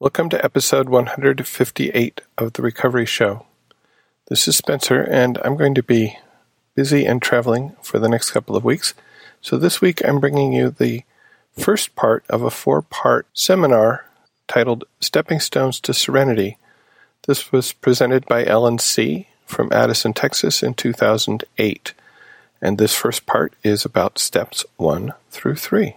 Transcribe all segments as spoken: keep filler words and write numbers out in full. Welcome to episode one fifty-eight of The Recovery Show. This is Spencer, and I'm going to be busy and traveling for the next couple of weeks. So this week I'm bringing you the first part of a four-part seminar titled Stepping Stones to Serenity. This was presented by Ellen C. from Addison, Texas in two thousand eight. And this first part is about steps one through three.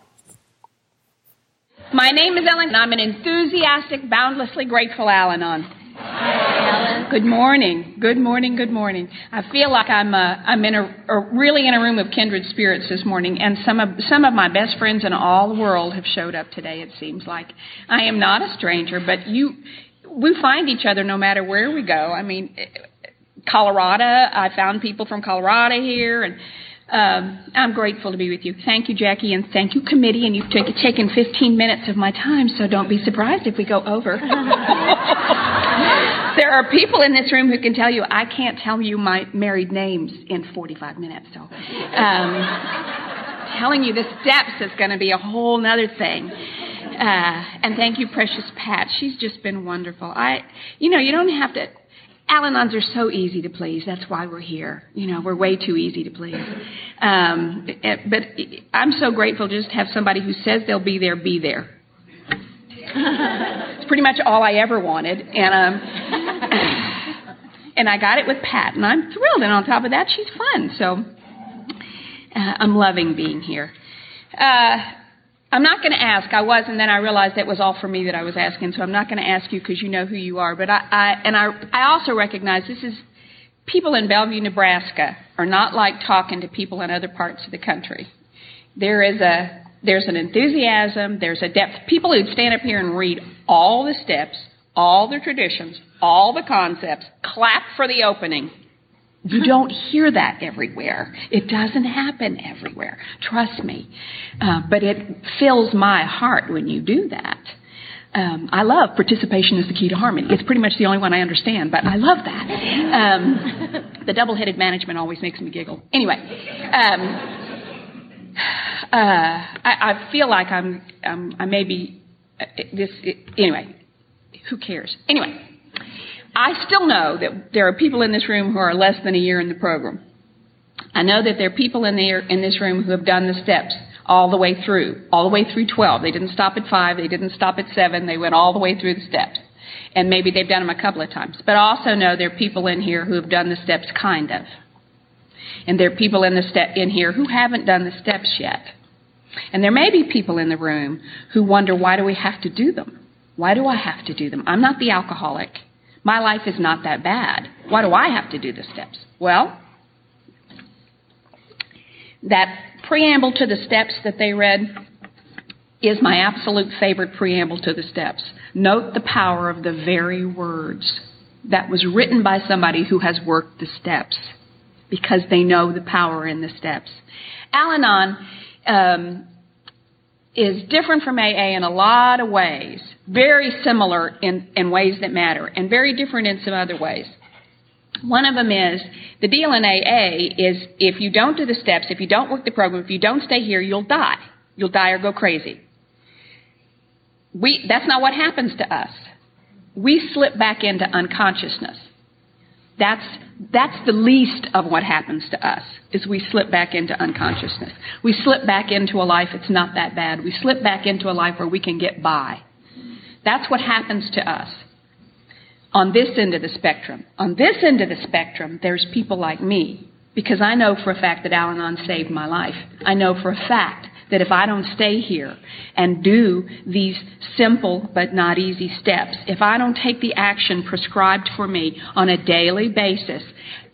My name is Ellen, and I'm an enthusiastic, boundlessly grateful Al-Anon. Hi, Ellen. Good morning. Good morning. Good morning. I feel like I'm uh, I'm in a, a really in a room of kindred spirits this morning, and some of some of my best friends in all the world have showed up today. It seems like I am not a stranger, but you we find each other no matter where we go. I mean, Colorado. I found people from Colorado here, and. Um, I'm grateful to be with you. Thank you, Jackie, and thank you, committee, and you've t- taken fifteen minutes of my time, so don't be surprised if we go over. There are people in this room who can tell you I can't tell you my married names in forty-five minutes, so um, telling you the steps is going to be a whole nother thing. Uh, and thank you, precious Pat. She's just been wonderful. I, you know, you don't have to... Al-Anons are so easy to please. That's why we're here. You know, we're way too easy to please. Um, but I'm so grateful to just have somebody who says they'll be there, be there. It's pretty much all I ever wanted. And um, and I got it with Pat, and I'm thrilled. And on top of that, she's fun. So uh, I'm loving being here. Uh, I'm not going to ask. I was, and then I realized that was all for me that I was asking, so I'm not going to ask you because you know who you are. But I, I and I, I also recognize this is people in Bellevue, Nebraska are not like talking to people in other parts of the country. There is a there's an enthusiasm. There's a depth. People who'd stand up here and read all the steps, all the traditions, all the concepts, clap for the opening. You don't hear that everywhere. It doesn't happen everywhere. Trust me. Uh, but it fills my heart when you do that. Um, I love participation is the key to harmony. It's pretty much the only one I understand, but I love that. Um, the double-headed management always makes me giggle. Anyway, um, uh, I, I feel like I'm, um, I may be, uh, this, it, anyway, who cares? Anyway. I still know that there are people in this room who are less than a year in the program. I know that there are people in, the, in this room who have done the steps all the way through, all the way through twelve. They didn't stop at five. They didn't stop at seven. They went all the way through the steps. And maybe they've done them a couple of times. But I also know there are people in here who have done the steps kind of. And there are people in, the ste- in here who haven't done the steps yet. And there may be people in the room who wonder, why do we have to do them? Why do I have to do them? I'm not the alcoholic. My life is not that bad. Why do I have to do the steps? Well, that preamble to the steps that they read is my absolute favorite preamble to the steps. Note the power of the very words. That was written by somebody who has worked the steps because they know the power in the steps. Al-Anon um, is different from A A in a lot of ways, very similar in, in ways that matter, and very different in some other ways. One of them is, the deal in A A is if you don't do the steps, if you don't work the program, if you don't stay here, you'll die. You'll die or go crazy. We, that's not what happens to us. We slip back into unconsciousness. That's that's the least of what happens to us, is we slip back into unconsciousness. We slip back into a life that's not that bad. We slip back into a life where we can get by. That's what happens to us on this end of the spectrum. On this end of the spectrum, there's people like me, because I know for a fact that Al-Anon saved my life. I know for a fact that if I don't stay here and do these simple but not easy steps, if I don't take the action prescribed for me on a daily basis,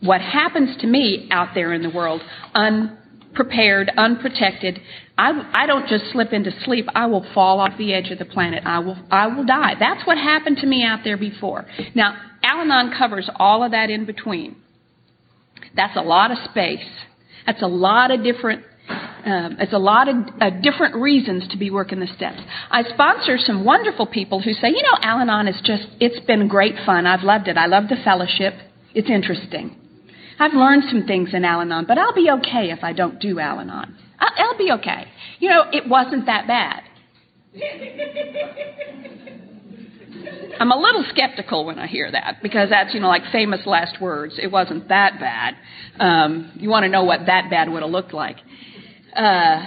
what happens to me out there in the world, unprepared, unprotected, I, I don't just slip into sleep. I will fall off the edge of the planet. I will, I will die. That's what happened to me out there before. Now, Al-Anon covers all of that in between. That's a lot of space. That's a lot of different Um, it's a lot of uh, different reasons to be working the steps. I sponsor some wonderful people who say, you know, Al-Anon is just, it's been great fun. I've loved it. I love the fellowship. It's interesting. I've learned some things in Al-Anon, but I'll be okay if I don't do Al-Anon. I'll, I'll be okay. You know, it wasn't that bad. I'm a little skeptical when I hear that, because that's, you know, like famous last words. It wasn't that bad. Um, you want to know what that bad would have looked like. Uh,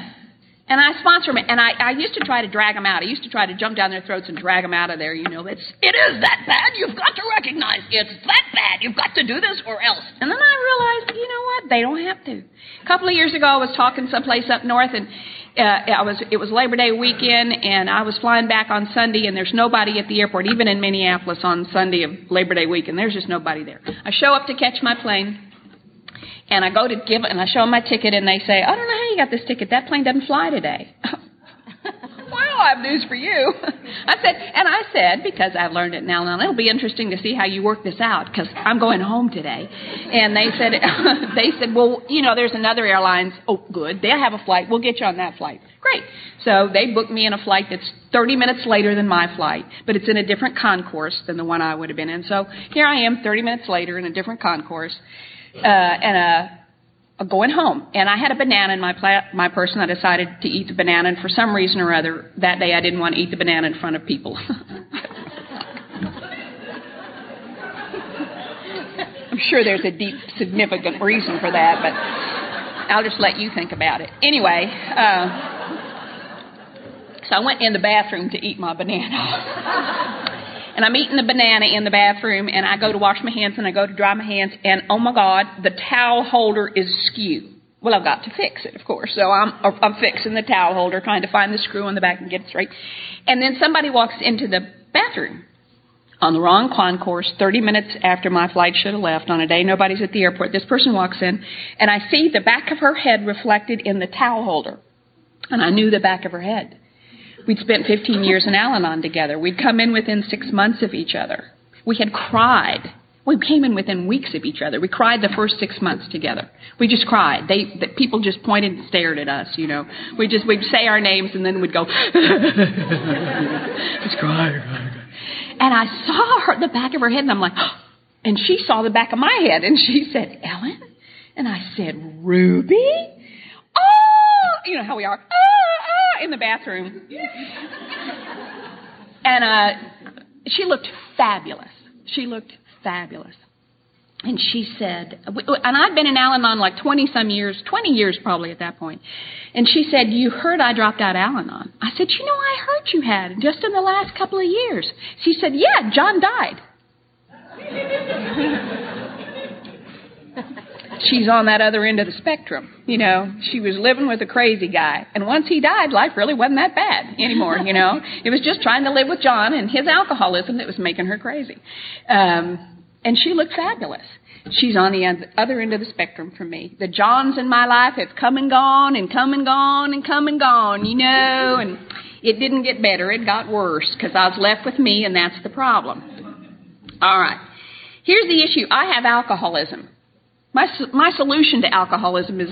and I sponsor them, and I, I used to try to drag them out. I used to try to jump down their throats and drag them out of there. You know, it's, it is that bad. You've got to recognize it's that bad. You've got to do this or else. And then I realized, you know what? They don't have to. A couple of years ago, I was talking someplace up north, and Uh, I was, it was Labor Day weekend, and I was flying back on Sunday, and there's nobody at the airport, even in Minneapolis on Sunday of Labor Day weekend. There's just nobody there. I show up to catch my plane, and I go to give, and I show them my ticket, and they say, "I don't know how you got this ticket. That plane doesn't fly today." Well, I have news for you. I said, and I said, because I've learned it now, and it'll be interesting to see how you work this out, because I'm going home today. And they said, they said, well, you know, there's another airlines. Oh, good. They'll have a flight. We'll get you on that flight. Great. So they booked me in a flight that's thirty minutes later than my flight, but it's in a different concourse than the one I would have been in. So here I am thirty minutes later in a different concourse, uh, and a going home, and I had a banana in my pla- my purse, and I decided to eat the banana, and for some reason or other, that day I didn't want to eat the banana in front of people. I'm sure there's a deep, significant reason for that, but I'll just let you think about it. Anyway, uh, so I went in the bathroom to eat my banana. And I'm eating the banana in the bathroom, and I go to wash my hands, and I go to dry my hands, and oh my God, the towel holder is askew. Well, I've got to fix it, of course. So I'm I'm fixing the towel holder, trying to find the screw on the back and get it straight. And then somebody walks into the bathroom on the wrong concourse, thirty minutes after my flight should have left, on a day nobody's at the airport. This person walks in, and I see the back of her head reflected in the towel holder, and I knew the back of her head. We'd spent fifteen years in Al-Anon together. We'd come in within six months of each other. We had cried. We came in within weeks of each other. We cried the first six months together. We just cried. They, the people just pointed and stared at us, you know. We just, we'd say our names, and then we'd go, just cry. And I saw her, the back of her head, and I'm like, oh. And she saw the back of my head, and she said, Ellen? And I said, Ruby? Oh! You know how we are. Oh! In the bathroom. And uh, she looked fabulous. She looked fabulous. And she said, and I'd been in Al-Anon like twenty some years, twenty years probably at that point. And she said, you heard I dropped out Al-Anon. I said, you know, I heard you had just in the last couple of years. She said, yeah, John died. She's on that other end of the spectrum, you know. She was living with a crazy guy. And once he died, life really wasn't that bad anymore, you know. It was just trying to live with John and his alcoholism that was making her crazy. Um, and she looked fabulous. She's on the other end of the spectrum for me. The Johns in my life have come and gone and come and gone and come and gone, you know. And it didn't get better. It got worse because I was left with me, and that's the problem. All right. Here's the issue. I have alcoholism. My my solution to alcoholism is,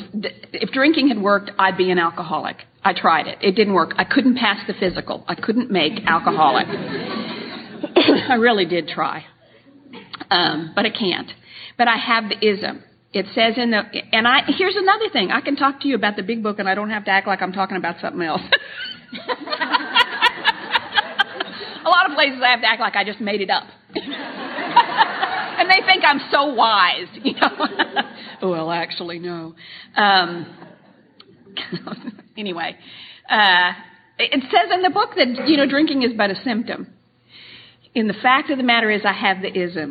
if drinking had worked, I'd be an alcoholic. I tried it. It didn't work. I couldn't pass the physical. I couldn't make alcoholic. I really did try, um, but I can't. But I have the ism. It says in the, and I, here's another thing. I can talk to you about the Big Book, and I don't have to act like I'm talking about something else. A lot of places I have to act like I just made it up. And they think I'm so wise, you know. Well, actually, no. Um, anyway, uh, it says in the book that, you know, drinking is but a symptom. And the fact of the matter is I have the ism.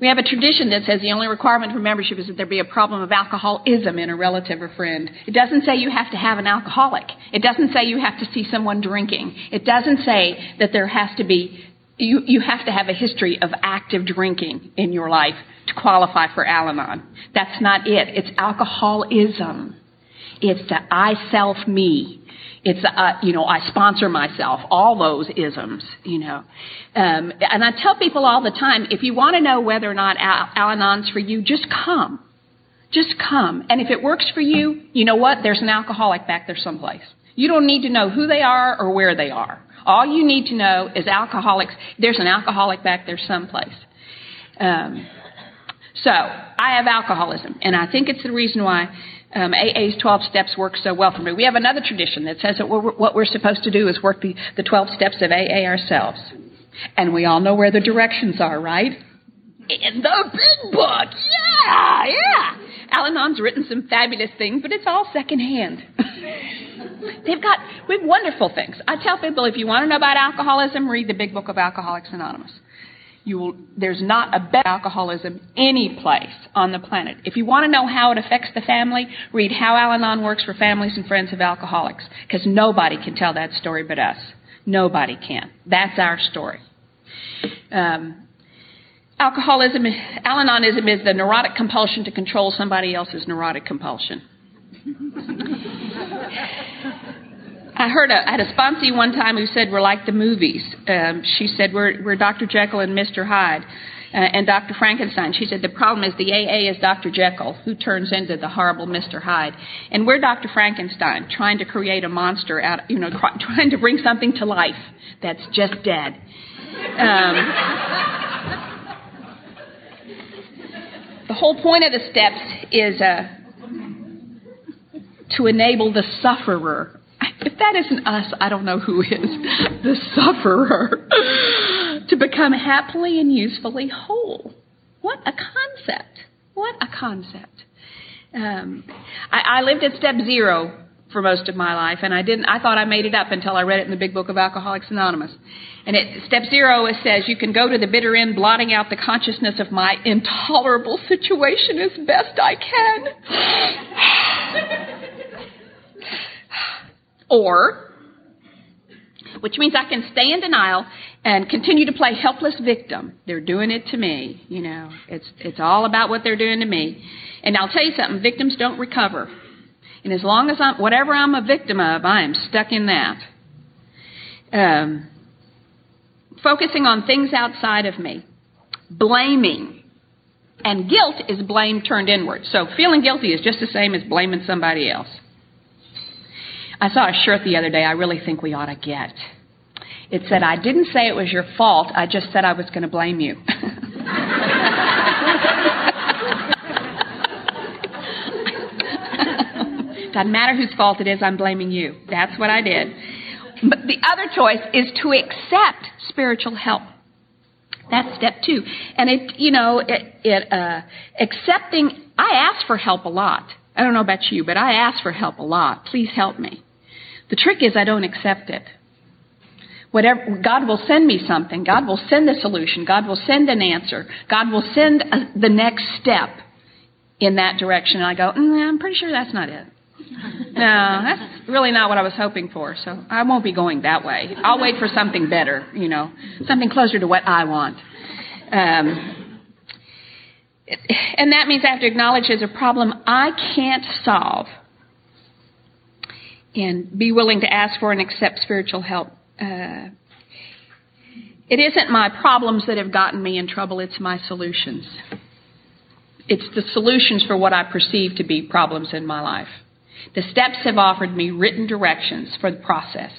We have a tradition that says the only requirement for membership is that there be a problem of alcoholism in a relative or friend. It doesn't say you have to have an alcoholic. It doesn't say you have to see someone drinking. It doesn't say that there has to be... You, you have to have a history of active drinking in your life to qualify for Al-Anon. That's not it. It's alcoholism. It's the I, self, me. It's, uh, you know, I sponsor myself. All those isms, you know. Um, and I tell people all the time, if you want to know whether or not Al- Al-Anon's for you, just come. Just come. And if it works for you, you know what? There's an alcoholic back there someplace. You don't need to know who they are or where they are. All you need to know is alcoholics. There's an alcoholic back there someplace. Um, so I have alcoholism, and I think it's the reason why um, A A's twelve steps work so well for me. We have another tradition that says that we're, what we're supposed to do is work the, the twelve steps of A A ourselves. And we all know where the directions are, right? In the Big Book! Yeah! Yeah! Al-Anon's written some fabulous things, but it's all secondhand. They've got we've wonderful things. I tell people, if you want to know about alcoholism, read the Big Book of Alcoholics Anonymous. You will, there's not a better alcoholism any place on the planet. If you want to know how it affects the family, read How Al-Anon Works for Families and Friends of Alcoholics, because nobody can tell that story but us. Nobody can. That's our story. Um, alcoholism, Al-Anonism is the neurotic compulsion to control somebody else's neurotic compulsion. I heard a, I had a sponsee one time who said we're like the movies. Um, she said we're, we're Doctor Jekyll and Mister Hyde uh, and Doctor Frankenstein. She said the problem is the A A is Doctor Jekyll, who turns into the horrible Mister Hyde. And we're Doctor Frankenstein, trying to create a monster out, you know, trying to bring something to life that's just dead. Um, the whole point of the steps is uh, to enable the sufferer. If that isn't us, I don't know who is. The sufferer. To become happily and usefully whole. What a concept. What a concept. Um, I, I lived at step zero for most of my life, and I didn't. I thought I made it up until I read it in the Big Book of Alcoholics Anonymous. And it, step zero, it says, you can go to the bitter end, blotting out the consciousness of my intolerable situation as best I can. Or, which means I can stay in denial and continue to play helpless victim. They're doing it to me, you know. It's, it's all about what they're doing to me. And I'll tell you something, victims don't recover. And as long as I'm, whatever I'm a victim of, I am stuck in that. Um, focusing on things outside of me. Blaming. And guilt is blame turned inward. So feeling guilty is just the same as blaming somebody else. I saw a shirt the other day I really think we ought to get. It said, I didn't say it was your fault, I just said I was going to blame you. Doesn't matter whose fault it is, I'm blaming you. That's what I did. But the other choice is to accept spiritual help. That's step two. And it, you know, it, it, uh, accepting, I ask for help a lot. I don't know about you, but I ask for help a lot. Please help me. The trick is I don't accept it. Whatever, God will send me something. God will send a solution. God will send an answer. God will send a, the next step in that direction. And I go, mm, I'm pretty sure that's not it. No, that's really not what I was hoping for, so I won't be going that way. I'll wait for something better, you know, something closer to what I want. Um, and that means I have to acknowledge there's a problem I can't solve and be willing to ask for and accept spiritual help. Uh, it isn't my problems that have gotten me in trouble, it's my solutions. It's the solutions for what I perceive to be problems in my life. The steps have offered me written directions for the process.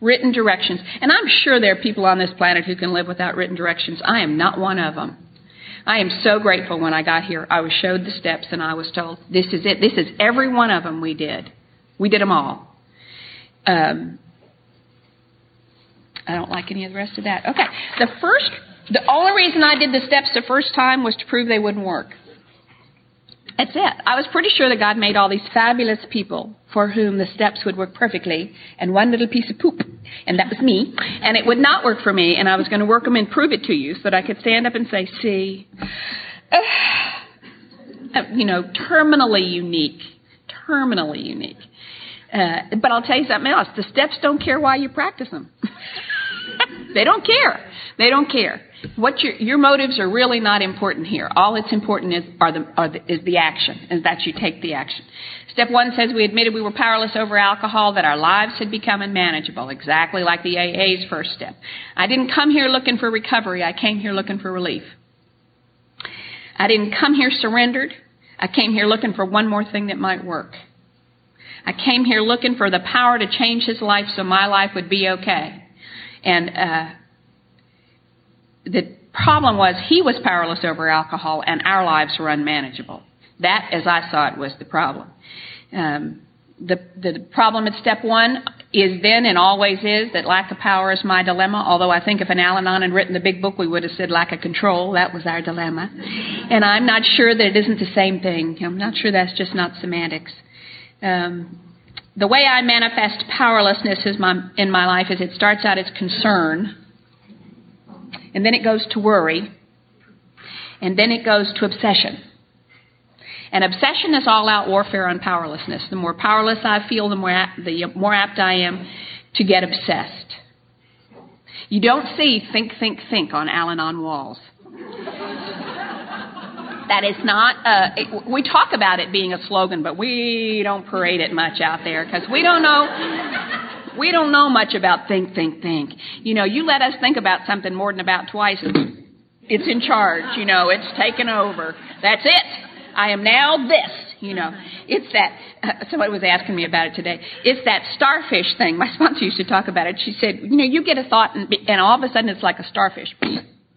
Written directions. And I'm sure there are people on this planet who can live without written directions. I am not one of them. I am so grateful when I got here. I was showed the steps and I was told, this is it. This is every one of them we did. We did them all. Um, I don't like any of the rest of that. Okay. The first, the only reason I did the steps the first time was to prove they wouldn't work. That's it. I was pretty sure that God made all these fabulous people for whom the steps would work perfectly, and one little piece of poop, and that was me, and it would not work for me, and I was going to work them and prove it to you so that I could stand up and say, see, uh, you know, terminally unique, terminally unique. Uh, but I'll tell you something else. The steps don't care why you practice them. They don't care. They don't care. What your, your motives are really not important here. All that's important is, are the, are the, is the action, and that you take the action. Step one says we admitted we were powerless over alcohol, that our lives had become unmanageable, exactly like the A A's first step. I didn't come here looking for recovery. I came here looking for relief. I didn't come here surrendered. I came here looking for one more thing that might work. I came here looking for the power to change his life so my life would be okay. And uh, the problem was he was powerless over alcohol and our lives were unmanageable. That, as I saw it, was the problem. Um, The, the problem at step one is then and always is that lack of power is my dilemma, although I think if an Al-Anon had written the Big Book, we would have said lack of control. That was our dilemma. And I'm not sure that it isn't the same thing. I'm not sure that's just not semantics. Um, the way I manifest powerlessness is my, in my life is it starts out as concern, and then it goes to worry, and then it goes to obsession. And obsession is all-out warfare on powerlessness. The more powerless I feel, the more, ap- the more apt I am to get obsessed. You don't see think, think, think on Al-Anon walls. That is not, uh, it, we talk about it being a slogan, but we don't parade it much out there because we don't know... We don't know much about think, think, think. You know, you let us think about something more than about twice, it's in charge, you know, it's taken over. That's it. I am now this, you know. It's that, uh, somebody was asking me about it today. It's that starfish thing. My sponsor used to talk about it. She said, you know, you get a thought and, and all of a sudden it's like a starfish.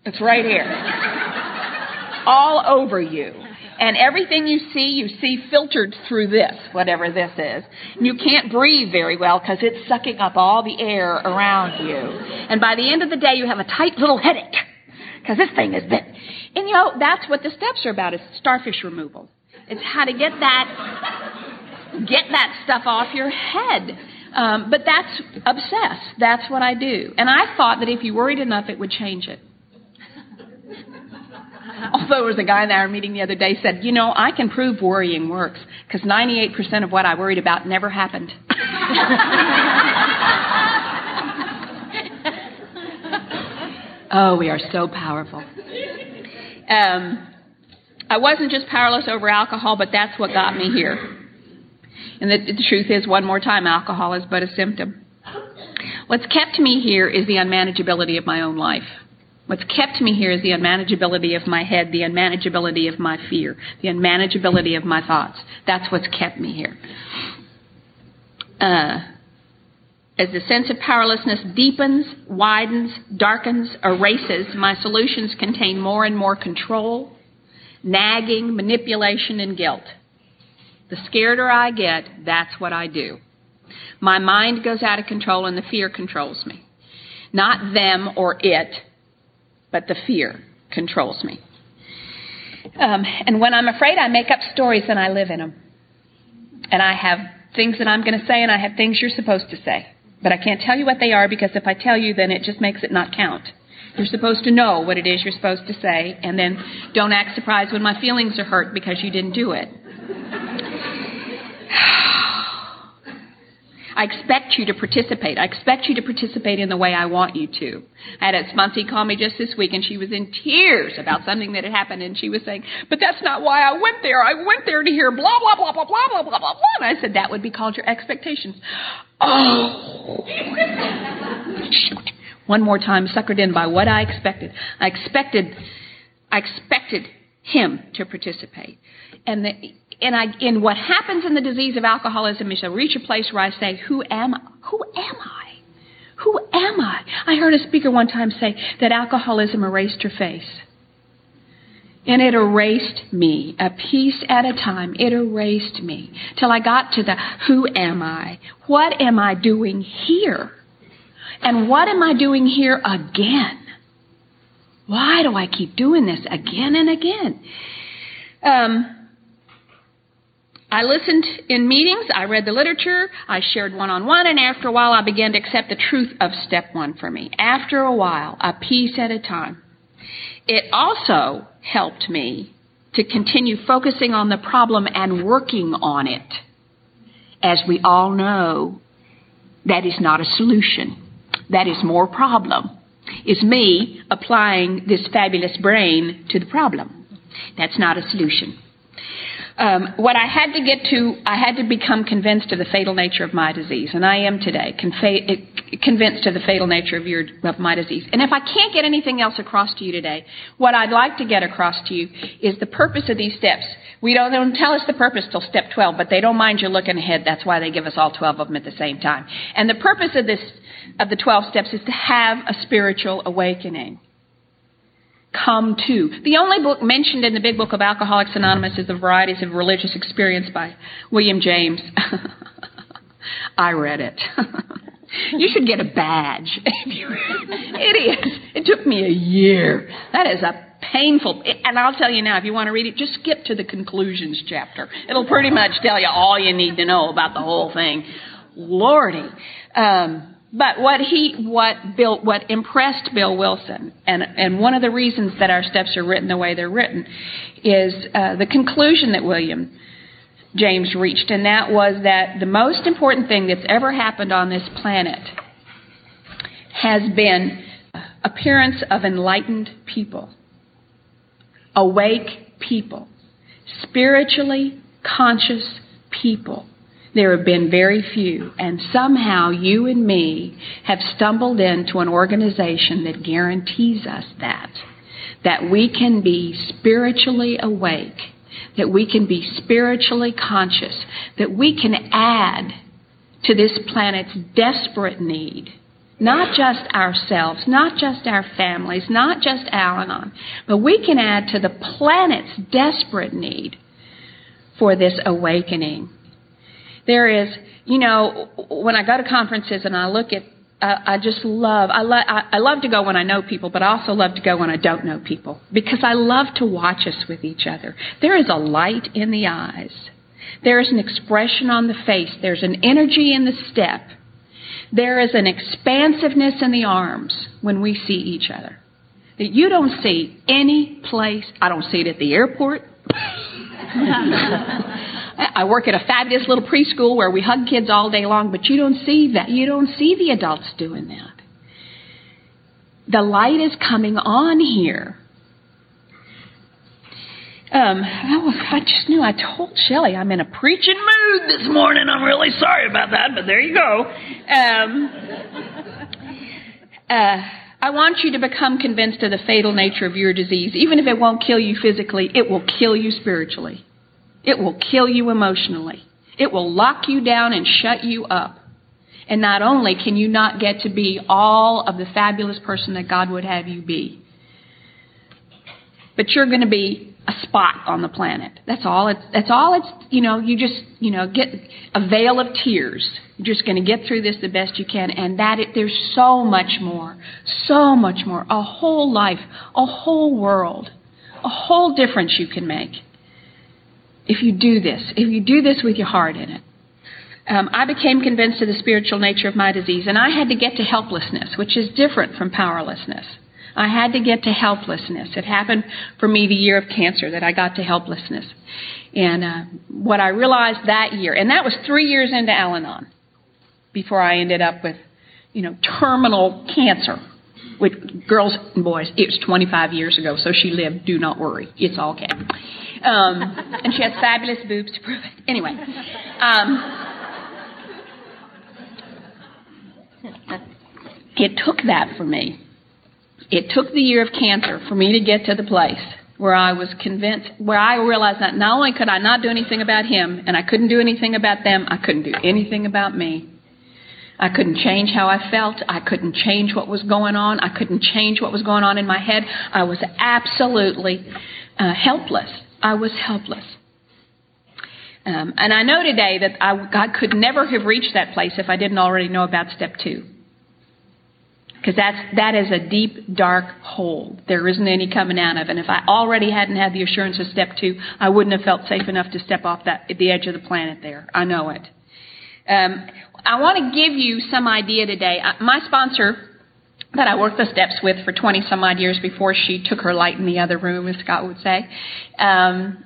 It's right here. All over you. And everything you see, you see filtered through this, whatever this is. And you can't breathe very well because it's sucking up all the air around you. And by the end of the day, you have a tight little headache because this thing is big. And, you know, that's what the steps are about, is starfish removal. It's how to get that, get that stuff off your head. Um, but that's obsessed. That's what I do. And I thought that if you worried enough, it would change it. Although there was a guy in our meeting the other day said, you know, I can prove worrying works because ninety-eight percent of what I worried about never happened. Oh, we are so powerful. Um, I wasn't just powerless over alcohol, but that's what got me here. And the, the truth is, one more time, alcohol is but a symptom. What's kept me here is the unmanageability of my own life. What's kept me here is the unmanageability of my head, the unmanageability of my fear, the unmanageability of my thoughts. That's what's kept me here. Uh, As the sense of powerlessness deepens, widens, darkens, erases, my solutions contain more and more control, nagging, manipulation, and guilt. The scareder I get, that's what I do. My mind goes out of control and the fear controls me. Not them or it, but the fear controls me. Um, and when I'm afraid, I make up stories and I live in them. And I have things that I'm going to say and I have things you're supposed to say. But I can't tell you what they are because if I tell you, then it just makes it not count. You're supposed to know what it is you're supposed to say, and then don't act surprised when my feelings are hurt because you didn't do it. I expect you to participate. I expect you to participate in the way I want you to. I had a sponsor call me just this week, and she was in tears about something that had happened, and she was saying, but that's not why I went there. I went there to hear blah, blah, blah, blah, blah, blah, blah, blah, blah. And I said, that would be called your expectations. Oh. Shoot. One more time, suckered in by what I expected. I expected, I expected him to participate. And the, and I, in what happens in the disease of alcoholism is I reach a place where I say, who am I? Who am I? Who am I? I heard a speaker one time say that alcoholism erased her face. And it erased me, a piece at a time. It erased me till I got to the, who am I? What am I doing here? And what am I doing here again? Why do I keep doing this again and again? Um, I listened in meetings. I read the literature. I shared one-on-one. And after a while, I began to accept the truth of step one for me. After a while, a piece at a time. It also helped me to continue focusing on the problem and working on it. As we all know, that is not a solution. That is more problem. It's me applying this fabulous brain to the problem. That's not a solution. Um, what I had to get to, I had to become convinced of the fatal nature of my disease, and I am today confa- convinced of the fatal nature of, your, of my disease. And if I can't get anything else across to you today, what I'd like to get across to you is the purpose of these steps. We don't, they don't tell us the purpose till step twelve, but they don't mind you looking ahead. That's why they give us all twelve of them at the same time. And the purpose of this, of the twelve steps, is to have a spiritual awakening. Come to. The only book mentioned in the Big Book of Alcoholics Anonymous is The Varieties of Religious Experience by William James. I read it. You should get a badge. Idiot. It took me a year. That is a painful, and I'll tell you now, if you want to read it, just skip to the conclusions chapter. It'll pretty much tell you all you need to know about the whole thing. Lordy. Um, but what he, what Bill, what impressed Bill Wilson, and, and one of the reasons that our steps are written the way they're written, is uh, the conclusion that William James reached, and that was that the most important thing that's ever happened on this planet has been appearance of enlightened people, awake people, spiritually conscious people. There have been very few, and somehow you and me have stumbled into an organization that guarantees us that, that we can be spiritually awake, that we can be spiritually conscious, that we can add to this planet's desperate need, not just ourselves, not just our families, not just Al-Anon, but we can add to the planet's desperate need for this awakening. There is, you know, when I go to conferences and I look at, uh, I just love, I, lo- I, I love to go when I know people, but I also love to go when I don't know people, because I love to watch us with each other. There is a light in the eyes. There is an expression on the face. There's an energy in the step. There is an expansiveness in the arms when we see each other that you don't see any place. I don't see it at the airport. I work at a fabulous little preschool where we hug kids all day long, but you don't see that. You don't see the adults doing that. The light is coming on here. Um, I just knew I told Shelly I'm in a preaching mood this morning. I'm really sorry about that, but there you go. Um, uh, I want you to become convinced of the fatal nature of your disease. Even if it won't kill you physically, it will kill you spiritually. It will kill you emotionally. It will lock you down and shut you up. And not only can you not get to be all of the fabulous person that God would have you be, but you're going to be a spot on the planet. That's all it's, that's all it's, you know, you just, you know, get a veil of tears. You're just going to get through this the best you can. And that it, there's so much more, so much more, a whole life, a whole world, a whole difference you can make. If you do this, if you do this with your heart in it. Um, I became convinced of the spiritual nature of my disease, and I had to get to helplessness, which is different from powerlessness. I had to get to helplessness. It happened for me the year of cancer that I got to helplessness. And uh, what I realized that year, and that was three years into Al-Anon, before I ended up with, you know, terminal cancer. With girls and boys, it was twenty-five years ago, so she lived, do not worry, it's all okay. Um, and she has fabulous boobs to prove it. Anyway. Um, it took that for me. It took the year of cancer for me to get to the place where I was convinced, where I realized that not only could I not do anything about him, and I couldn't do anything about them, I couldn't do anything about me. I couldn't change how I felt. I couldn't change what was going on. I couldn't change what was going on in my head. I was absolutely uh, helpless. I was helpless. Um, and I know today that I, I could never have reached that place if I didn't already know about step two. Because that's, that is a deep, dark hole. There isn't any coming out of. And if I already hadn't had the assurance of step two, I wouldn't have felt safe enough to step off that, the edge of the planet there. I know it. Um, I want to give you some idea today. I, my sponsor that I worked the steps with for twenty some odd years before she took her light in the other room, as Scott would say. Um,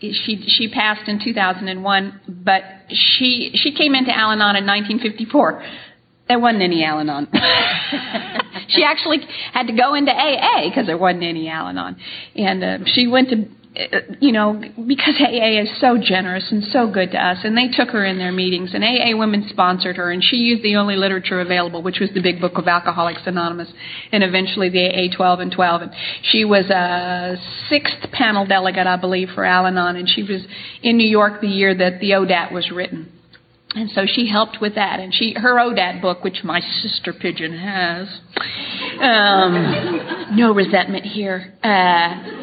she she passed in two thousand one, but she she came into Al-Anon in nineteen fifty-four. There wasn't any Al-Anon. She actually had to go into A A because there wasn't any Al-Anon, and uh, she went to. You know, because A A is so generous and so good to us, and they took her in their meetings, and A A women sponsored her, and she used the only literature available, which was the Big Book of Alcoholics Anonymous, and eventually the A A twelve and twelve. And she was a sixth panel delegate, I believe, for Al-Anon, and she was in New York the year that the O D A T was written. And so she helped with that, and she her O D A T book, which my sister Pigeon has, um, no resentment here, uh,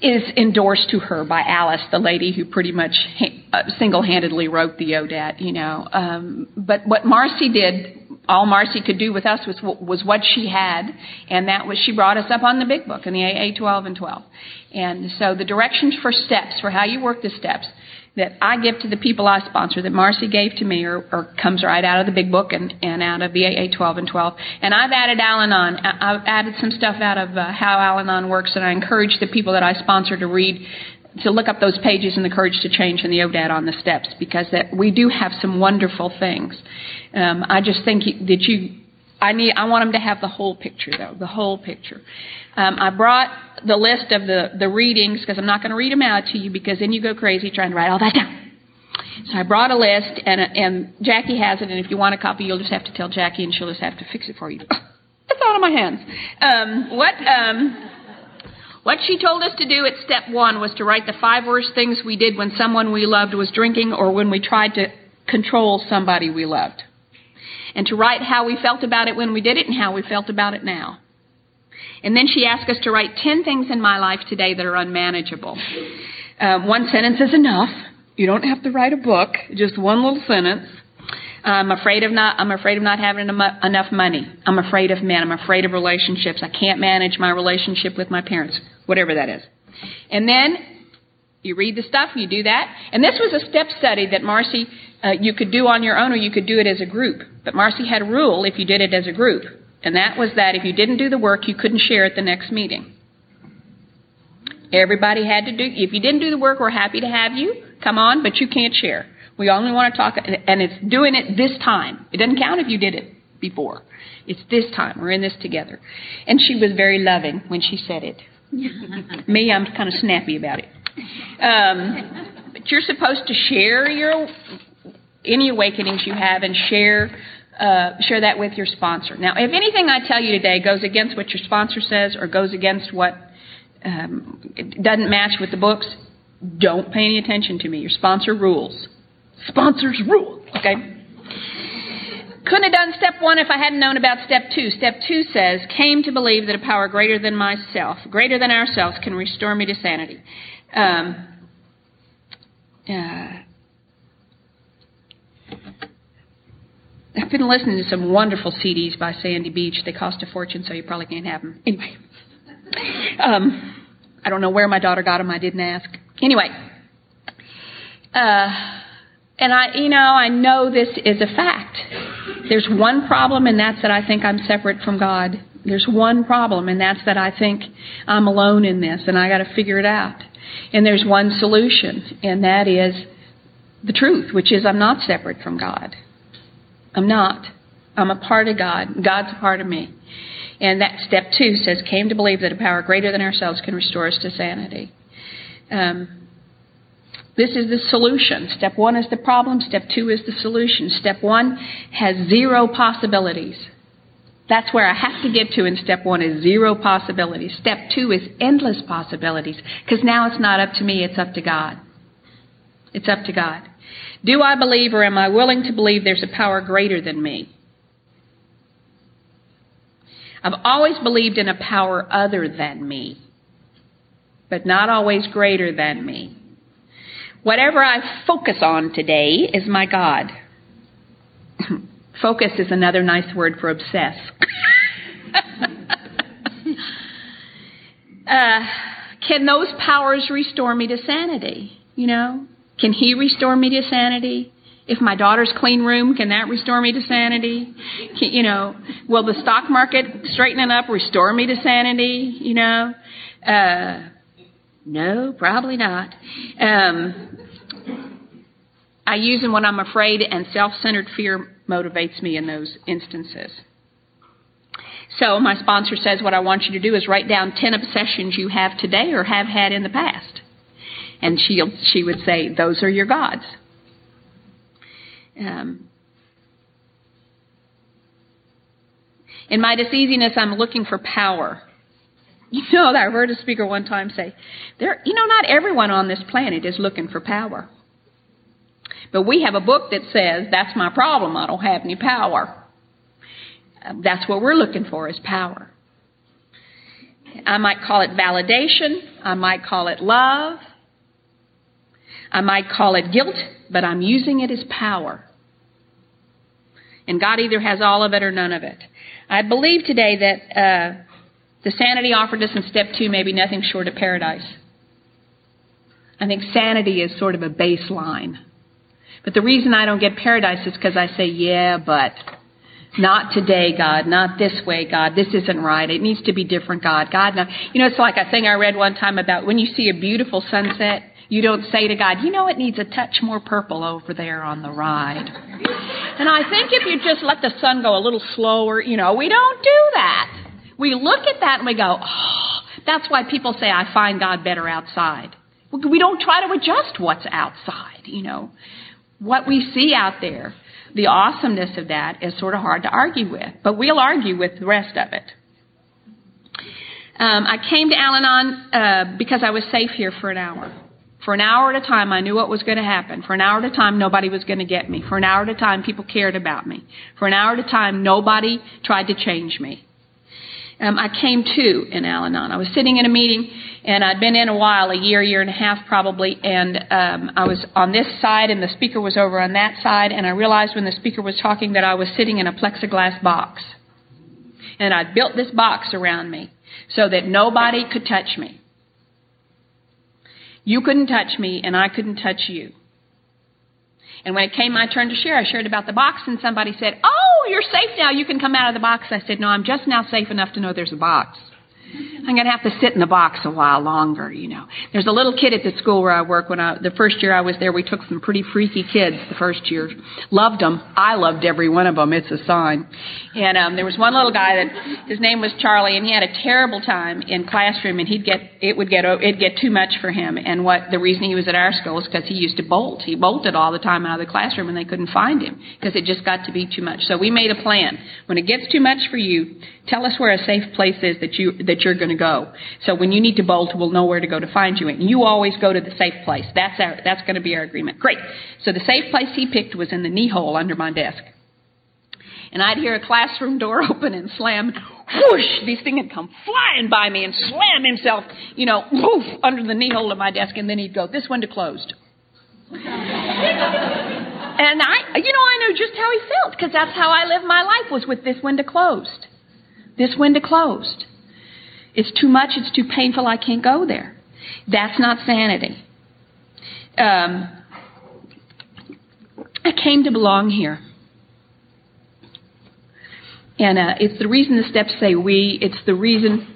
is endorsed to her by Alice, the lady who pretty much uh, single-handedly wrote the O D A T, you know. Um, but what Marcy did, all Marcy could do with us was, was what she had, and that was she brought us up on the Big Book in the A A twelve and twelve. And so the directions for steps, for how you work the steps, that I give to the people I sponsor, that Marcy gave to me, or, or comes right out of the Big Book and, and out of the A A twelve and twelve. And I've added Al-Anon. I've added some stuff out of uh, How Al-Anon Works, and I encourage the people that I sponsor to read, to look up those pages in the Courage to Change and the O D A T on the steps, because that we do have some wonderful things. Um, I just think that you, I need, I want them to have the whole picture, though, the whole picture. Um, I brought the list of the, the readings, because I'm not going to read them out to you, because then you go crazy trying to write all that down. So I brought a list, and, and Jackie has it, and if you want a copy, you'll just have to tell Jackie, and she'll just have to fix it for you. It's out of my hands. Um, what... Um, What she told us to do at step one was to write the five worst things we did when someone we loved was drinking, or when we tried to control somebody we loved. And to write how we felt about it when we did it and how we felt about it now. And then she asked us to write ten things in my life today that are unmanageable. Um, one sentence is enough. You don't have to write a book, just one little sentence. I'm afraid of not, I'm afraid of not having enough money. I'm afraid of men. I'm afraid of relationships. I can't manage my relationship with my parents, whatever that is. And then you read the stuff, you do that. And this was a step study that Marcy, uh, you could do on your own, or you could do it as a group. But Marcy had a rule if you did it as a group. And that was that if you didn't do the work, you couldn't share at the next meeting. Everybody had to do, if you didn't do the work, we're happy to have you. Come on, but you can't share. We only want to talk, and it's doing it this time. It doesn't count if you did it before. It's this time. We're in this together. And she was very loving when she said it. Me, I'm kind of snappy about it. Um, but you're supposed to share your any awakenings you have, and share uh, share that with your sponsor. Now, if anything I tell you today goes against what your sponsor says, or goes against what um, it doesn't match with the books, don't pay any attention to me. Your sponsor rules. Sponsors rule, okay? Couldn't have done step one if I hadn't known about step two. Step two says, came to believe that a power greater than myself, greater than ourselves, can restore me to sanity. Um, uh, I've been listening to some wonderful C Ds by Sandy Beach. They cost a fortune, so you probably can't have them. Anyway, um, I don't know where my daughter got them. I didn't ask. Anyway, uh... And I, you know, I know this is a fact. There's one problem, and that's that I think I'm separate from God. There's one problem, and that's that I think I'm alone in this, and I got to figure it out. And there's one solution, and that is the truth, which is I'm not separate from God. I'm not. I'm a part of God. God's a part of me. And that step two says, came to believe that a power greater than ourselves can restore us to sanity. Um, This is the solution. Step one is the problem. Step two is the solution. Step one has zero possibilities. That's where I have to get to in step one, is zero possibilities. Step two is endless possibilities, because now it's not up to me. It's up to God. It's up to God. Do I believe, or am I willing to believe, there's a power greater than me? I've always believed in a power other than me, but not always greater than me. Whatever I focus on today is my God. Focus is another nice word for obsess. uh, can those powers restore me to sanity? You know, can he restore me to sanity? If my daughter's clean room, can that restore me to sanity? Can, you know, will the stock market straightening up restore me to sanity? You know, uh, no, probably not. Um, I use them when I'm afraid, and self-centered fear motivates me in those instances. So my sponsor says, what I want you to do is write down ten obsessions you have today or have had in the past. And she'll, she would say, those are your gods. Um, in my diseasiness, I'm looking for power. You know, I heard a speaker one time say, there, you know, not everyone on this planet is looking for power. But we have a book that says, that's my problem, I don't have any power. That's what we're looking for, is power. I might call it validation. I might call it love. I might call it guilt, but I'm using it as power. And God either has all of it or none of it. I believe today that uh, the sanity offered us in step two may be nothing short of paradise. I think sanity is sort of a baseline. But the reason I don't get paradise is because I say, yeah, but not today, God, not this way, God, this isn't right. It needs to be different, God. God, no. You know, it's like a thing I read one time about when you see a beautiful sunset, you don't say to God, you know, it needs a touch more purple over there on the ride. And I think if you just let the sun go a little slower, you know, we don't do that. We look at that and we go, oh, that's why people say I find God better outside. We don't try to adjust what's outside, you know. What we see out there, the awesomeness of that is sort of hard to argue with, but we'll argue with the rest of it. Um, I came to Al-Anon uh, because I was safe here for an hour. For an hour at a time, I knew what was going to happen. For an hour at a time, nobody was going to get me. For an hour at a time, people cared about me. For an hour at a time, nobody tried to change me. Um, I came to in Al-Anon. I was sitting in a meeting, and I'd been in a while, a year, year and a half probably, and um, I was on this side, and the speaker was over on that side, and I realized when the speaker was talking that I was sitting in a plexiglass box. And I built this box around me so that nobody could touch me. You couldn't touch me, and I couldn't touch you. And when it came my turn to share, I shared about the box, and somebody said, oh, you're safe now. You can come out of the box. I said, no, I'm just now safe enough to know there's a box. I'm going to have to sit in the box a while longer, you know. There's a little kid at the school where I work. When I, the first year I was there, we took some pretty freaky kids the first year. Loved them. I loved every one of them. It's a sign. And um, there was one little guy that, his name was Charlie, and he had a terrible time in classroom, and he'd get, it would get, it'd get too much for him. And what, the reason he was at our school is because he used to bolt. He bolted all the time out of the classroom, and they couldn't find him because it just got to be too much. So we made a plan. When it gets too much for you, tell us where a safe place is that you, that you're going to go. So when you need to bolt, we'll know where to go to find you. And you always go to the safe place. That's our, that's going to be our agreement. Great. So the safe place he picked was in the knee hole under my desk. And I'd hear a classroom door open and slam. Whoosh! These things would come flying by me and slam himself, you know, woof, under the knee hole of my desk. And then he'd go, this window closed. And I, you know, I knew just how he felt because that's how I lived my life, was with this window closed. This window closed. It's too much. It's too painful. I can't go there. That's not sanity. Um, I came to belong here. And uh, it's the reason the steps say we. It's the reason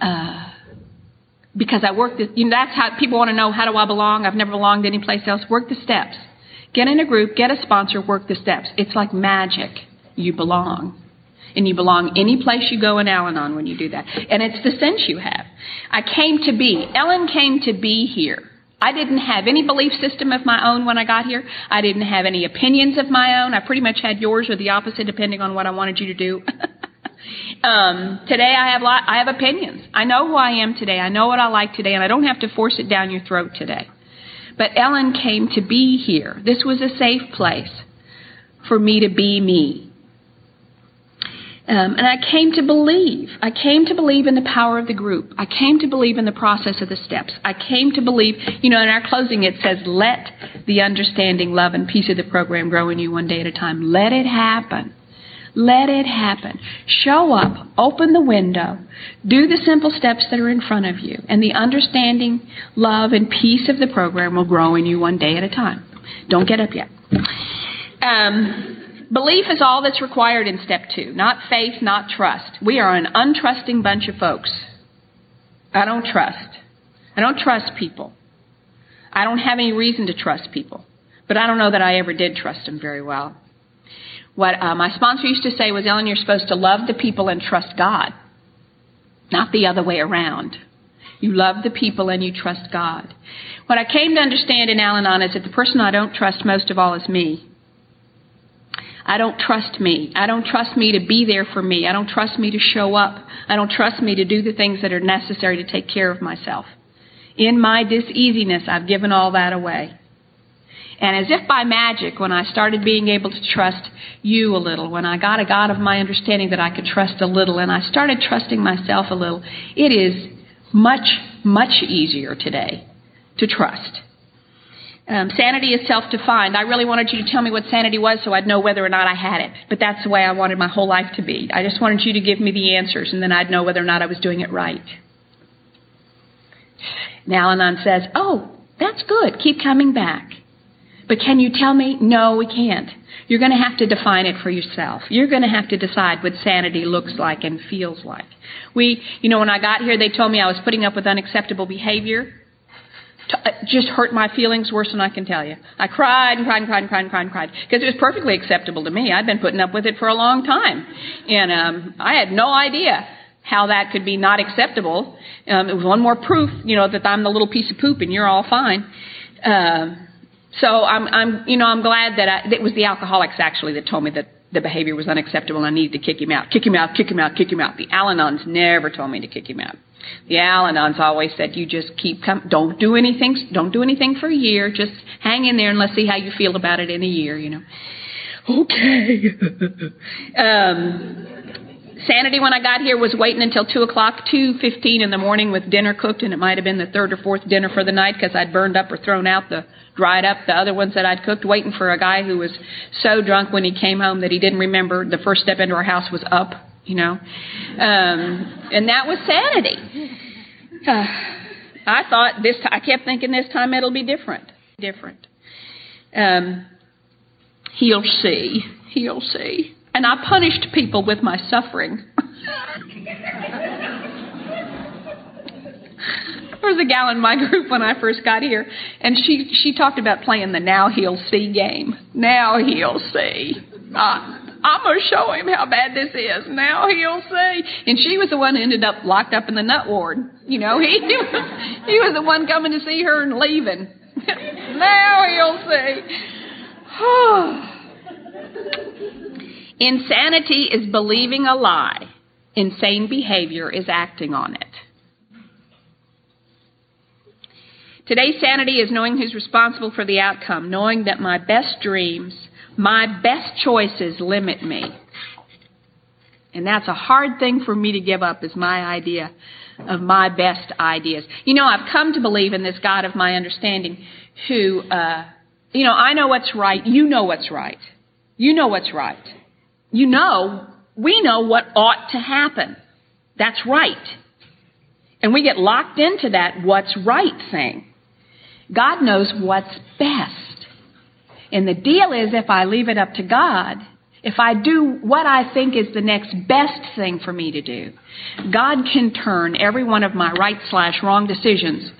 uh, because I work this. You know, that's how people want to know, how do I belong? I've never belonged anyplace else. Work the steps. Get in a group. Get a sponsor. Work the steps. It's like magic. You belong. And you belong any place you go in Al-Anon when you do that. And it's the sense you have. I came to be. Ellen came to be here. I didn't have any belief system of my own when I got here. I didn't have any opinions of my own. I pretty much had yours or the opposite, depending on what I wanted you to do. um, today I have lot, I have opinions. I know who I am today. I know what I like today. And I don't have to force it down your throat today. But Ellen came to be here. This was a safe place for me to be me. Um, and I came to believe. I came to believe in the power of the group. I came to believe in the process of the steps. I came to believe, you know, in our closing it says, let the understanding, love, and peace of the program grow in you one day at a time. Let it happen. Let it happen. Show up. Open the window. Do the simple steps that are in front of you. And the understanding, love, and peace of the program will grow in you one day at a time. Don't get up yet. Um... Belief is all that's required in step two, not faith, not trust. We are an untrusting bunch of folks. I don't trust. I don't trust people. I don't have any reason to trust people, but I don't know that I ever did trust them very well. What uh, my sponsor used to say was, Ellen, you're supposed to love the people and trust God, not the other way around. You love the people and you trust God. What I came to understand in Al-Anon is that the person I don't trust most of all is me. I don't trust me. I don't trust me to be there for me. I don't trust me to show up. I don't trust me to do the things that are necessary to take care of myself. In my diseasiness, I've given all that away. And as if by magic, when I started being able to trust you a little, when I got a God of my understanding that I could trust a little, and I started trusting myself a little, it is much, much easier today to trust. Um, sanity is self-defined. I really wanted you to tell me what sanity was so I'd know whether or not I had it. But that's the way I wanted my whole life to be. I just wanted you to give me the answers, and then I'd know whether or not I was doing it right. Now Al-Anon says, oh, that's good. Keep coming back. But can you tell me? No, we can't. You're going to have to define it for yourself. You're going to have to decide what sanity looks like and feels like. We, you know, when I got here, they told me I was putting up with unacceptable behavior. It just hurt my feelings worse than I can tell you. I cried and cried and cried and cried and cried and cried because it was perfectly acceptable to me. I'd been putting up with it for a long time, and um, I had no idea how that could be not acceptable. Um, it was one more proof, you know, that I'm the little piece of poop and you're all fine. Um, so I'm, I'm, you know, I'm glad that I, it was the alcoholics actually that told me that the behavior was unacceptable and I needed to kick him out, kick him out, kick him out, kick him out. The Al-Anons never told me to kick him out. The Al-Anons always said, you just keep coming, don't do anything, don't do anything for a year, just hang in there and let's see how you feel about it in a year, you know. Okay. um, sanity when I got here was waiting until two o'clock, two fifteen in the morning with dinner cooked, and it might have been the third or fourth dinner for the night because I'd burned up or thrown out the, dried up the other ones that I'd cooked, waiting for a guy who was so drunk when he came home that he didn't remember the first step into our house was up. You know, um, and that was sanity. Uh, I thought this, t- I kept thinking this time it'll be different, different. Um, he'll see, he'll see. And I punished people with my suffering. There was a gal in my group when I first got here, and she, she talked about playing the now he'll see game. Now he'll see. Ah. I'm going to show him how bad this is. Now he'll see. And she was the one who ended up locked up in the nut ward. You know, he, he was, he was the one coming to see her and leaving. Now he'll see. Insanity is believing a lie. Insane behavior is acting on it. Today's sanity is knowing who's responsible for the outcome, knowing that my best dreams, my best choices limit me. And that's a hard thing for me to give up, is my idea of my best ideas. You know, I've come to believe in this God of my understanding who, uh, you know, I know what's right. You know what's right. You know what's right. You know, we know what ought to happen. That's right. And we get locked into that what's right thing. God knows what's best. And the deal is, if I leave it up to God, if I do what I think is the next best thing for me to do, God can turn every one of my right slash wrong decisions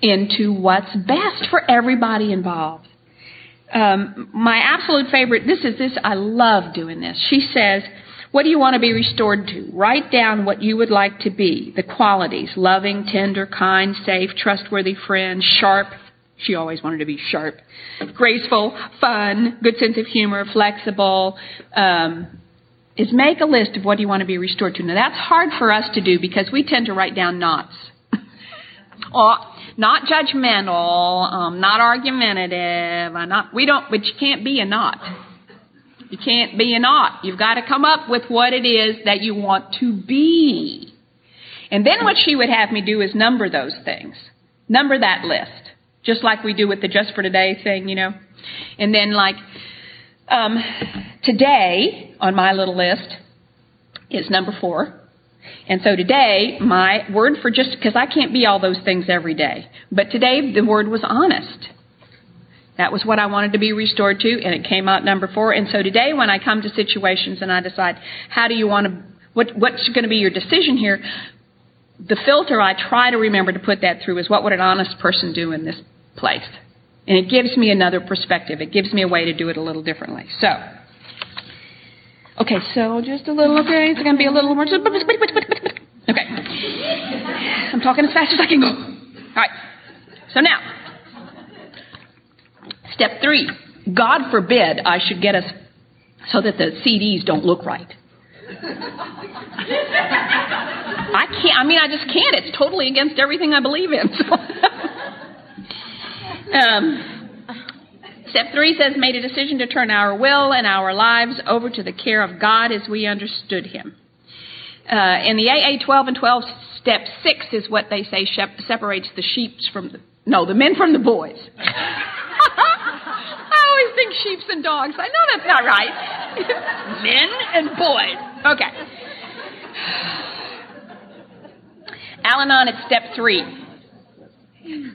into what's best for everybody involved. Um, my absolute favorite, this is this, I love doing this. She says, what do you want to be restored to? Write down what you would like to be, the qualities, loving, tender, kind, safe, trustworthy friend, sharp. She always wanted to be sharp, graceful, fun, good sense of humor, flexible. Um, is make a list of what you want to be restored to. Now, that's hard for us to do because we tend to write down nots. Oh, not judgmental, um, not argumentative. I'm not, we don't, but you can't be a not. You can't be a not. You've got to come up with what it is that you want to be. And then what she would have me do is number those things. Number that list. Just like we do with the Just for Today thing, you know. And then, like, um, today on my little list is number four. And so today, my word for just, because I can't be all those things every day. But today, the word was honest. That was what I wanted to be restored to, and it came out number four. And so today, when I come to situations and I decide, how do you want to, what, what's going to be your decision here? The filter I try to remember to put that through is, what would an honest person do in this place? And it gives me another perspective. It gives me a way to do it a little differently. So, okay, so just a little, okay, it's going to be a little more, okay. I'm talking as fast as I can go. All right, so now, step three, God forbid I should get us so that the C Ds don't look right. I can't, I mean, I just can't. It's totally against everything I believe in. So. um, step three says, made a decision to turn our will and our lives over to the care of God as we understood him. Uh, in the A A twelve and twelve, step six is what they say shep- separates the sheep from the No, the men from the boys. I always think sheeps and dogs. I know that's not right. Men and boys. Okay. Al-Anon at step three.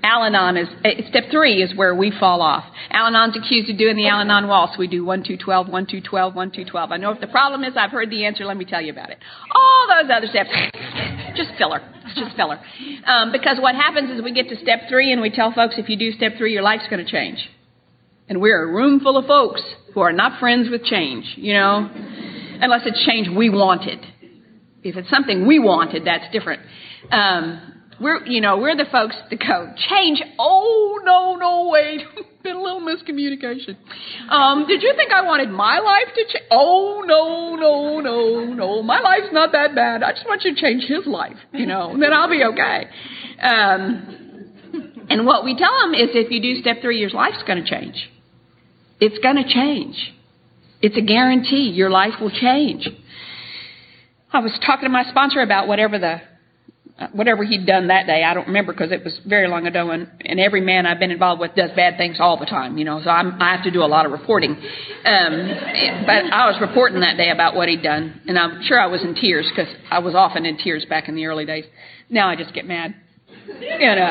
Al-Anon is, uh, step three is where we fall off. Al-Anon's accused of doing the Al-Anon waltz. We do one, two, twelve, one, two, twelve, one, two, twelve. I know if the problem is I've heard the answer, let me tell you about it. All those other steps, just filler, just filler. Um, because what happens is we get to step three and we tell folks, if you do step three, your life's going to change. And we're a room full of folks who are not friends with change, you know, unless it's change we wanted. If it's something we wanted, that's different. Um... We're, you know, we're the folks that go, change, oh, no, no, wait, been a little miscommunication. Um, did you think I wanted my life to change? Oh, no, no, no, no, my life's not that bad. I just want you to change his life, you know, and then I'll be okay. Um, and what we tell them is if you do step three, your life's going to change. It's going to change. It's a guarantee your life will change. I was talking to my sponsor about whatever the... whatever he'd done that day, I don't remember because it was very long ago, and, and every man I've been involved with does bad things all the time, you know, so I'm, I have to do a lot of reporting. Um, but I was reporting that day about what he'd done, and I'm sure I was in tears because I was often in tears back in the early days. Now I just get mad. You know,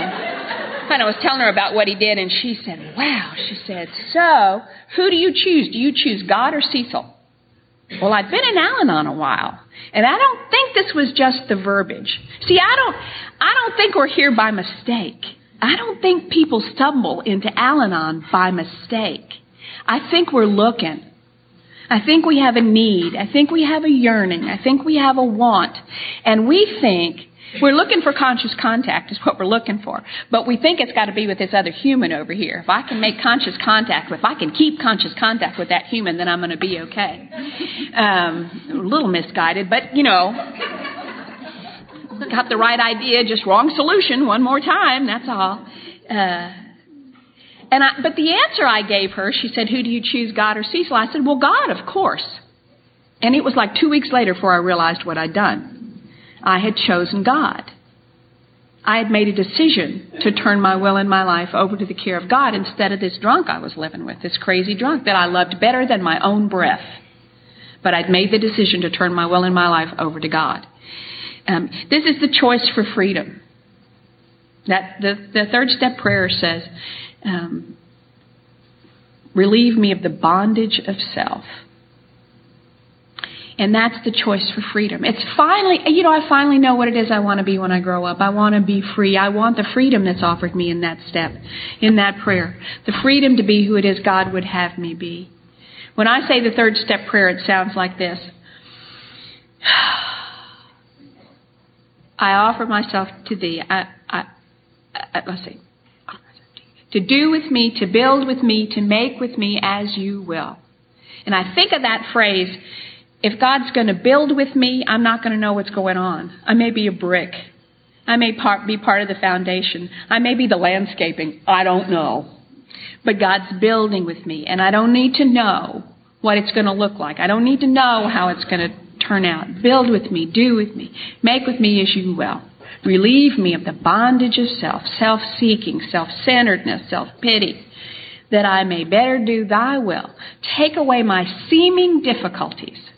and I was telling her about what he did, and she said, wow, she said, so who do you choose? Do you choose God or Cecil? Well, I've been in Al-Anon a while, and I don't think this was just the verbiage. See, I don't, I don't think we're here by mistake. I don't think people stumble into Al-Anon by mistake. I think we're looking. I think we have a need. I think we have a yearning. I think we have a want. And we think we're looking for conscious contact is what we're looking for. But we think it's got to be with this other human over here. If I can make conscious contact, if I can keep conscious contact with that human, then I'm going to be okay. Um, a little misguided, but, you know, got the right idea, just wrong solution one more time, that's all. Uh, and I, but the answer I gave her, she said, who do you choose, God or Cecil? I said, well, God, of course. And it was like two weeks later before I realized what I'd done. I had chosen God. I had made a decision to turn my will and my life over to the care of God instead of this drunk I was living with, this crazy drunk that I loved better than my own breath. But I'd made the decision to turn my will and my life over to God. Um, this is the choice for freedom. That the, the third step prayer says, um, relieve me of the bondage of self. And that's the choice for freedom. It's finally, you know, I finally know what it is I want to be when I grow up. I want to be free. I want the freedom that's offered me in that step, in that prayer. The freedom to be who it is God would have me be. When I say the third step prayer, it sounds like this. I offer myself to thee. I, I, I, let's see. To do with me, to build with me, to make with me as you will. And I think of that phrase... If God's going to build with me, I'm not going to know what's going on. I may be a brick. I may part, be part of the foundation. I may be the landscaping. I don't know. But God's building with me, and I don't need to know what it's going to look like. I don't need to know how it's going to turn out. Build with me. Do with me. Make with me as you will. Relieve me of the bondage of self, self-seeking, self-centeredness, self-pity, that I may better do thy will. Take away my seeming difficulties.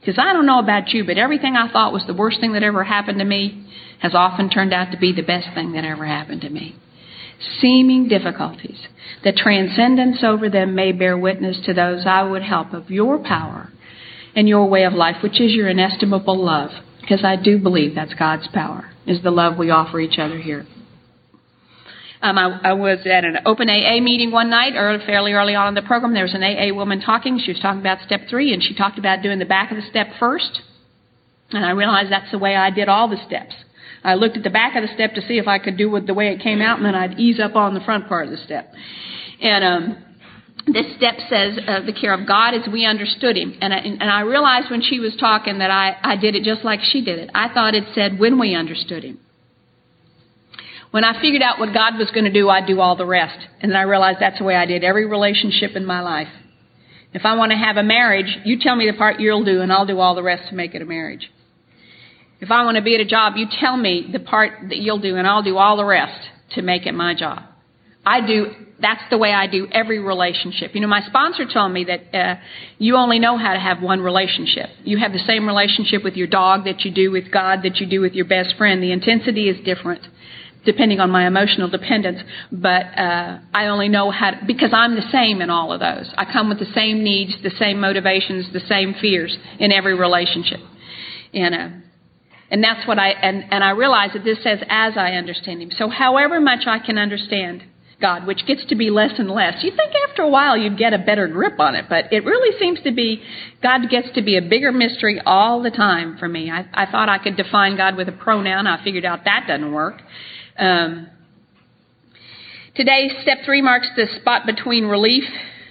Because I don't know about you, but everything I thought was the worst thing that ever happened to me has often turned out to be the best thing that ever happened to me. Seeming difficulties, the transcendence over them may bear witness to those I would help of your power and your way of life, which is your inestimable love. Because I do believe that's God's power, is the love we offer each other here. Um, I, I was at an open A A meeting one night, early, fairly early on in the program. There was an A A woman talking. She was talking about step three, and she talked about doing the back of the step first. And I realized that's the way I did all the steps. I looked at the back of the step to see if I could do it the way it came out, and then I'd ease up on the front part of the step. And um, this step says uh, the care of God as we understood him. And I, and I realized when she was talking that I, I did it just like she did it. I thought it said when we understood him. When I figured out what God was going to do, I'd do all the rest. And then I realized that's the way I did every relationship in my life. If I want to have a marriage, you tell me the part you'll do, and I'll do all the rest to make it a marriage. If I want to be at a job, you tell me the part that you'll do, and I'll do all the rest to make it my job. I do, that's the way I do every relationship. You know, my sponsor told me that uh, you only know how to have one relationship. You have the same relationship with your dog that you do with God, that you do with your best friend. The intensity is different depending on my emotional dependence, but uh, I only know how to, because I'm the same in all of those. I come with the same needs, the same motivations, the same fears in every relationship. And, uh, and that's what I, and, and I realize that this says, as I understand him. So however much I can understand God, which gets to be less and less. You'd think after a while you'd get a better grip on it, but it really seems to be, God gets to be a bigger mystery all the time for me. I, I thought I could define God with a pronoun. I figured out that doesn't work. Um, today, step three marks the spot between relief,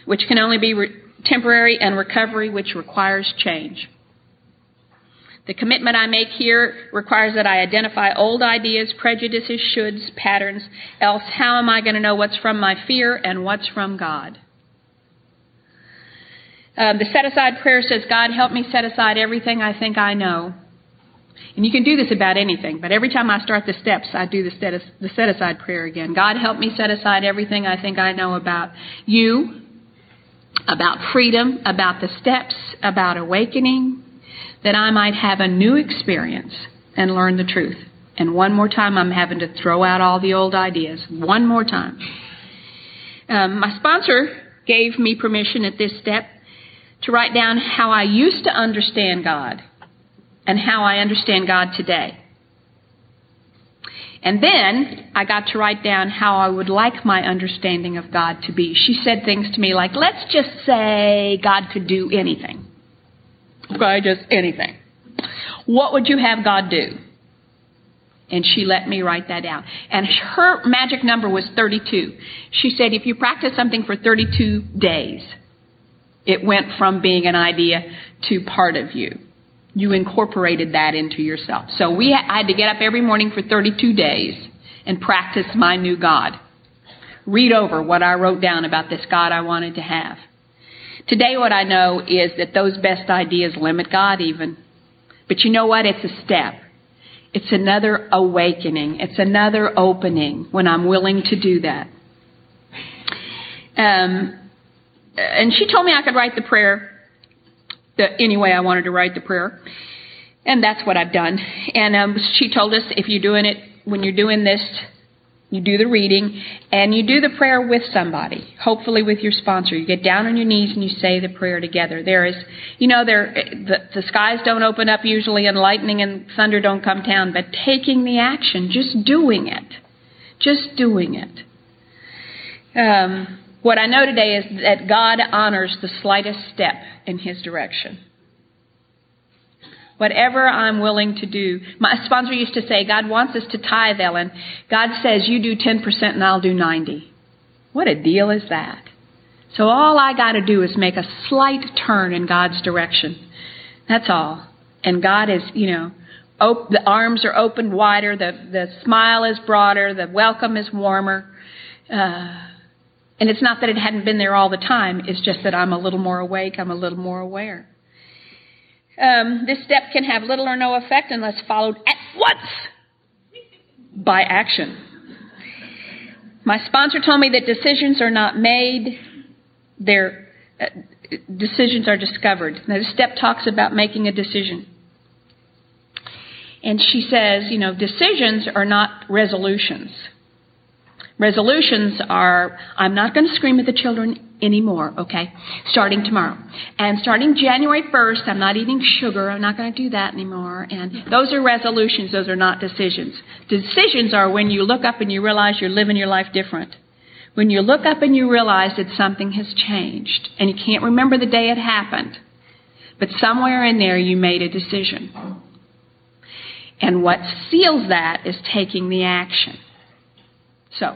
which can only be re- temporary, and recovery, which requires change. The commitment I make here requires that I identify old ideas, prejudices, shoulds, patterns. Else, how am I going to know what's from my fear and what's from God? Um, the set-aside prayer says, God, help me set aside everything I think I know. And you can do this about anything, but every time I start the steps, I do the, set- the set-aside prayer again. God, help me set aside everything I think I know about you, about freedom, about the steps, about awakening, that I might have a new experience and learn the truth. And one more time, I'm having to throw out all the old ideas. One more time. Um, my sponsor gave me permission at this step to write down how I used to understand God and how I understand God today. And then I got to write down how I would like my understanding of God to be. She said things to me like, let's just say God could do anything. Okay, just anything. What would you have God do? And she let me write that down. And her magic number was thirty-two. She said, if you practice something for thirty-two days, it went from being an idea to part of you. You incorporated that into yourself. So we, I had to get up every morning for thirty-two days and practice my new God. Read over what I wrote down about this God I wanted to have. Today what I know is that those best ideas limit God even. But you know what? It's a step. It's another awakening. It's another opening when I'm willing to do that. Um, and she told me I could write the prayer the, any way I wanted to write the prayer. And that's what I've done. And um, she told us if you're doing it, when you're doing this, you do the reading, and you do the prayer with somebody, hopefully with your sponsor. You get down on your knees and you say the prayer together. There is, you know, there the, the skies don't open up usually, and lightning and thunder don't come down, but taking the action, just doing it, just doing it. Um, what I know today is that God honors the slightest step in His direction. Whatever I'm willing to do. My sponsor used to say, God wants us to tithe, Ellen. God says, you do ten percent and I'll do ninety. What a deal is that? So all I got to do is make a slight turn in God's direction. That's all. And God is, you know, op- the arms are opened wider, the, the smile is broader, the welcome is warmer. Uh, and it's not that it hadn't been there all the time. It's just that I'm a little more awake. I'm a little more aware. Um, this step can have little or no effect unless followed at once by action. My sponsor told me that decisions are not made, they're, uh, decisions are discovered. Now, this step talks about making a decision. And she says, you know, decisions are not resolutions. Resolutions are, I'm not going to scream at the children anymore, okay? Starting tomorrow. And starting January first, I'm not eating sugar. I'm not going to do that anymore. And those are resolutions. Those are not decisions. Decisions are when you look up and you realize you're living your life different. When you look up and you realize that something has changed. And you can't remember the day it happened. But somewhere in there you made a decision. And what seals that is taking the action. So,